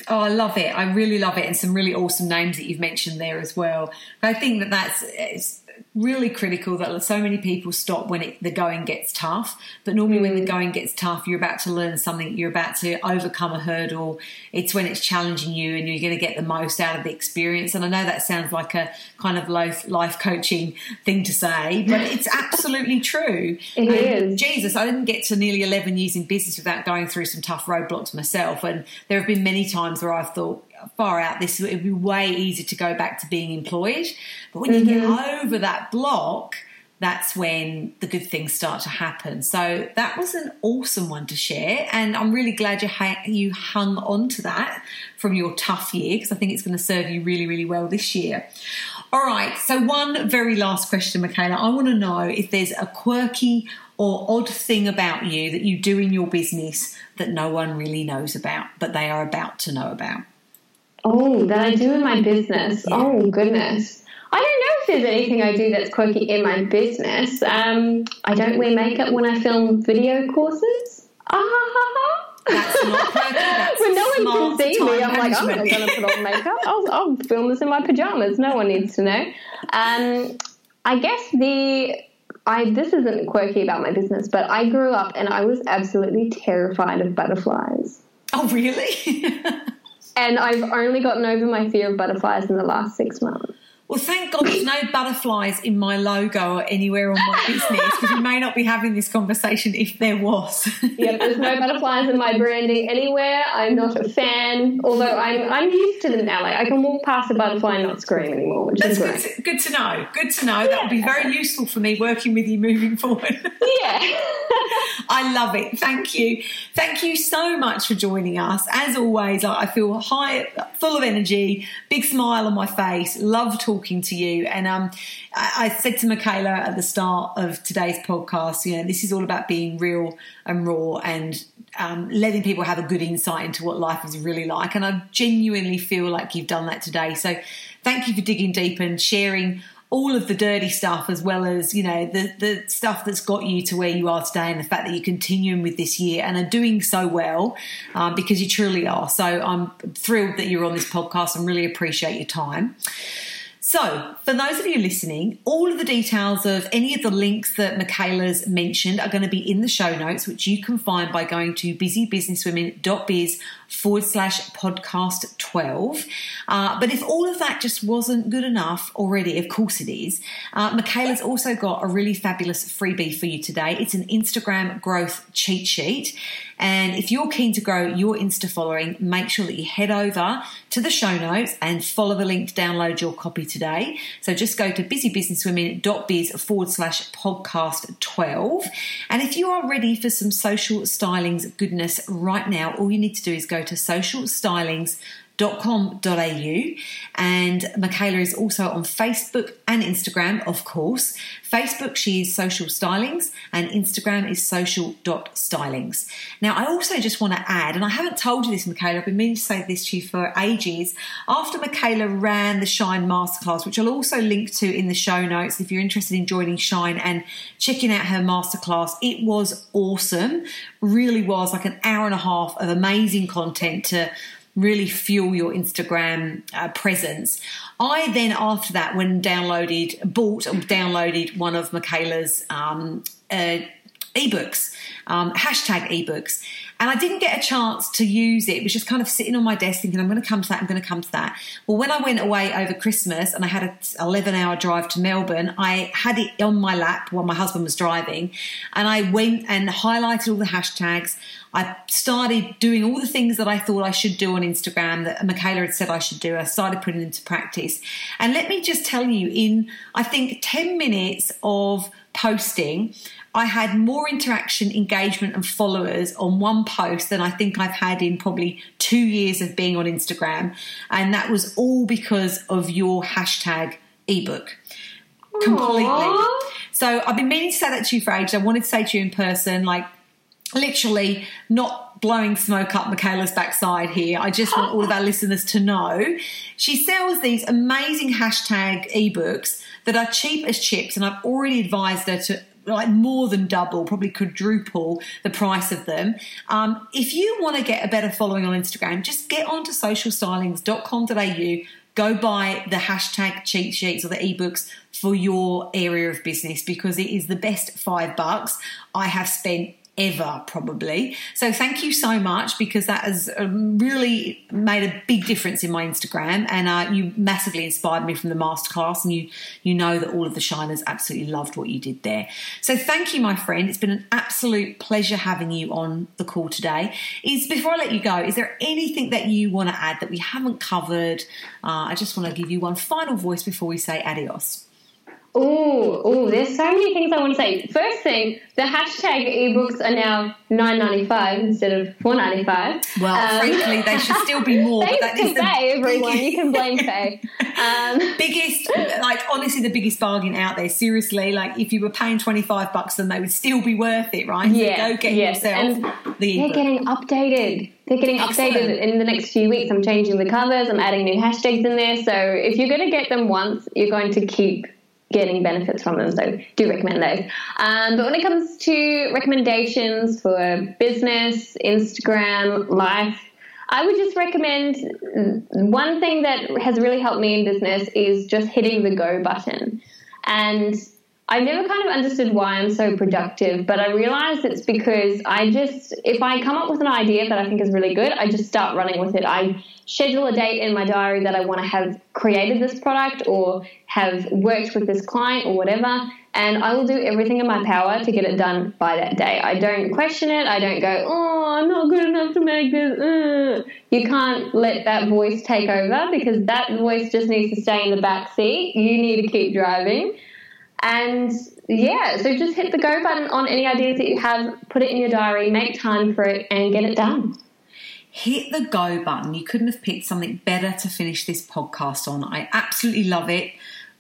Oh, I love it. I really love it. And some really awesome names that you've mentioned there as well. But I think it's really critical that so many people stop when the going gets tough. But normally when the going gets tough, you're about to learn something, you're about to overcome a hurdle. It's when it's challenging you and you're going to get the most out of the experience. And I know that sounds like a kind of life coaching thing to say, but it's absolutely true. It is. Jesus, I didn't get to nearly 11 years in business without going through some tough roadblocks myself. And there have been many times where I've thought, far out, this would be way easier to go back to being employed. But when you get over that block, that's when the good things start to happen. So that was an awesome one to share, and I'm really glad you hung on to that from your tough year, because I think it's going to serve you really, really well this year. All right, so one very last question, Michaela. I want to know if there's a quirky or odd thing about you that you do in your business that no one really knows about, but they are about to know about. Oh, that I do in my business. Oh, goodness. I don't know if there's anything I do that's quirky in my business. I don't wear makeup when I film video courses. That's not quirky. That's when no one can see me, I'm like, I'm not going to put on makeup. I'll film this in my pajamas. No one needs to know. I guess this isn't quirky about my business, but I grew up and I was absolutely terrified of butterflies. Oh, really? And I've only gotten over my fear of butterflies in the last 6 months. Well, thank God there's no butterflies in my logo or anywhere on my business, because we may not be having this conversation if there was. Yeah, there's no butterflies in my branding anywhere. I'm not a fan, although I'm used to them now. Like, I can walk past a butterfly and not scream anymore, which is great. Good to know. Good to know. Yeah. That will be very useful for me working with you moving forward. Yeah. I love it. Thank you. Thank you so much for joining us. As always, I feel full of energy, big smile on my face, love talking to you. And I said to Michaela at the start of today's podcast, this is all about being real and raw and letting people have a good insight into what life is really like. And I genuinely feel like you've done that today. So thank you for digging deep and sharing all of the dirty stuff, as well as, the stuff that's got you to where you are today, and the fact that you're continuing with this year and are doing so well, because you truly are. So I'm thrilled that you're on this podcast and really appreciate your time. So for those of you listening, all of the details of any of the links that Michaela's mentioned are going to be in the show notes, which you can find by going to busybusinesswomen.biz/podcast12. But if all of that just wasn't good enough already, of course it is, Michaela's also got a really fabulous freebie for you today. It's an Instagram growth cheat sheet. And if you're keen to grow your Insta following, make sure that you head over to the show notes and follow the link to download your copy today. So just go to busybusinesswomen.biz/podcast12. And if you are ready for some social stylings goodness right now, all you need to do is go to Social Stylings. www.michaela.com.au, and Michaela is also on Facebook and Instagram, of course. Facebook, she is Social Stylings, and Instagram is social.stylings. Now, I also just want to add, and I haven't told you this, Michaela, I've been meaning to say this to you for ages. After Michaela ran the Shine Masterclass, which I'll also link to in the show notes if you're interested in joining Shine and checking out her masterclass, it was awesome. Really was like an hour and a half of amazing content to really fuel your Instagram presence. I then, after that, bought or downloaded one of Michaela's ebooks, hashtag ebooks. And I didn't get a chance to use it. It was just kind of sitting on my desk thinking, I'm going to come to that. Well, when I went away over Christmas and I had an 11-hour drive to Melbourne, I had it on my lap while my husband was driving, and I went and highlighted all the hashtags. I started doing all the things that I thought I should do on Instagram that Michaela had said I should do. I started putting them into practice. And let me just tell you, in I think 10 minutes of posting, I had more interaction, engagement and followers on one post than I think I've had in probably 2 years of being on Instagram. And that was all because of your hashtag ebook. Aww. Completely. So I've been meaning to say that to you for ages. I wanted to say to you in person, like, literally not blowing smoke up Michaela's backside here. I just want all of our listeners to know she sells these amazing hashtag ebooks that are cheap as chips, and I've already advised her to like more than double, probably quadruple the price of them. If you want to get a better following on Instagram, just get onto socialstylings.com.au, go buy the hashtag cheat sheets or the ebooks for your area of business, because it is the best $5 I have spent ever, probably. So thank you so much, because that has really made a big difference in my Instagram, and you massively inspired me from the masterclass, and you know that all of the shiners absolutely loved what you did there. So thank you, my friend. It's been an absolute pleasure having you on the call today. Before I let you go, is there anything that you want to add that we haven't covered? I just want to give you one final voice before we say adios. Oh, there's so many things I want to say. First thing, the hashtag ebooks are now $9.95 instead of $4.95. Well, frankly, they should still be more. Thanks but that to Faye, everyone. Biggest, you can blame Faye. Biggest, like, honestly, the biggest bargain out there. Seriously, like, if you were paying $25, then they would still be worth it, right? Yeah. So go get yourself the ebook. They're getting updated. They're getting updated in the next few weeks. I'm changing the covers. I'm adding new hashtags in there. So if you're going to get them once, you're going to keep getting benefits from them, so do recommend those. But when it comes to recommendations for business, Instagram, life, I would just recommend one thing that has really helped me in business is just hitting the go button. And I never kind of understood why I'm so productive, but I realized it's because if I come up with an idea that I think is really good, I just start running with it. I schedule a date in my diary that I want to have created this product or have worked with this client or whatever, and I will do everything in my power to get it done by that day. I don't question it. I don't go, oh, I'm not good enough to make this. You can't let that voice take over, because that voice just needs to stay in the back seat. You need to keep driving. And yeah, so just hit the go button on any ideas that you have, put it in your diary, make time for it, and get it done. Hit the go button. You couldn't have picked something better to finish this podcast on. I absolutely love it.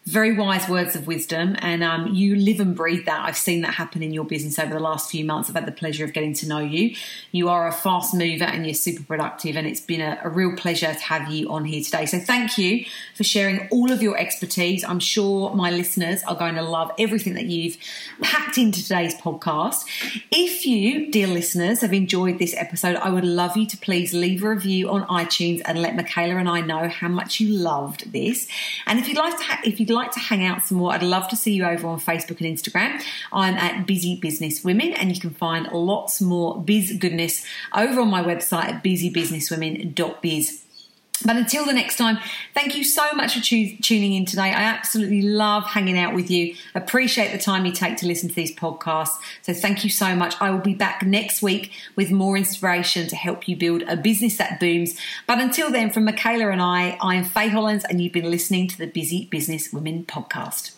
Very wise words of wisdom, and you live and breathe that. I've seen that happen in your business over the last few months. I've had the pleasure of getting to know you. You are a fast mover and you're super productive, and it's been a real pleasure to have you on here today. So thank you for sharing all of your expertise. I'm sure my listeners are going to love everything that you've packed into today's podcast. If you, dear listeners, have enjoyed this episode, I would love you to please leave a review on iTunes and let Michaela and I know how much you loved this. And if you'd like to hang out some more, I'd love to see you over on Facebook and Instagram. I'm at Busy Business Women, and you can find lots more biz goodness over on my website at busybusinesswomen.biz. But until the next time, thank you so much for tuning in today. I absolutely love hanging out with you. Appreciate the time you take to listen to these podcasts. So thank you so much. I will be back next week with more inspiration to help you build a business that booms. But until then, from Michaela and I am Faye Hollins, and you've been listening to the Busy Business Women podcast.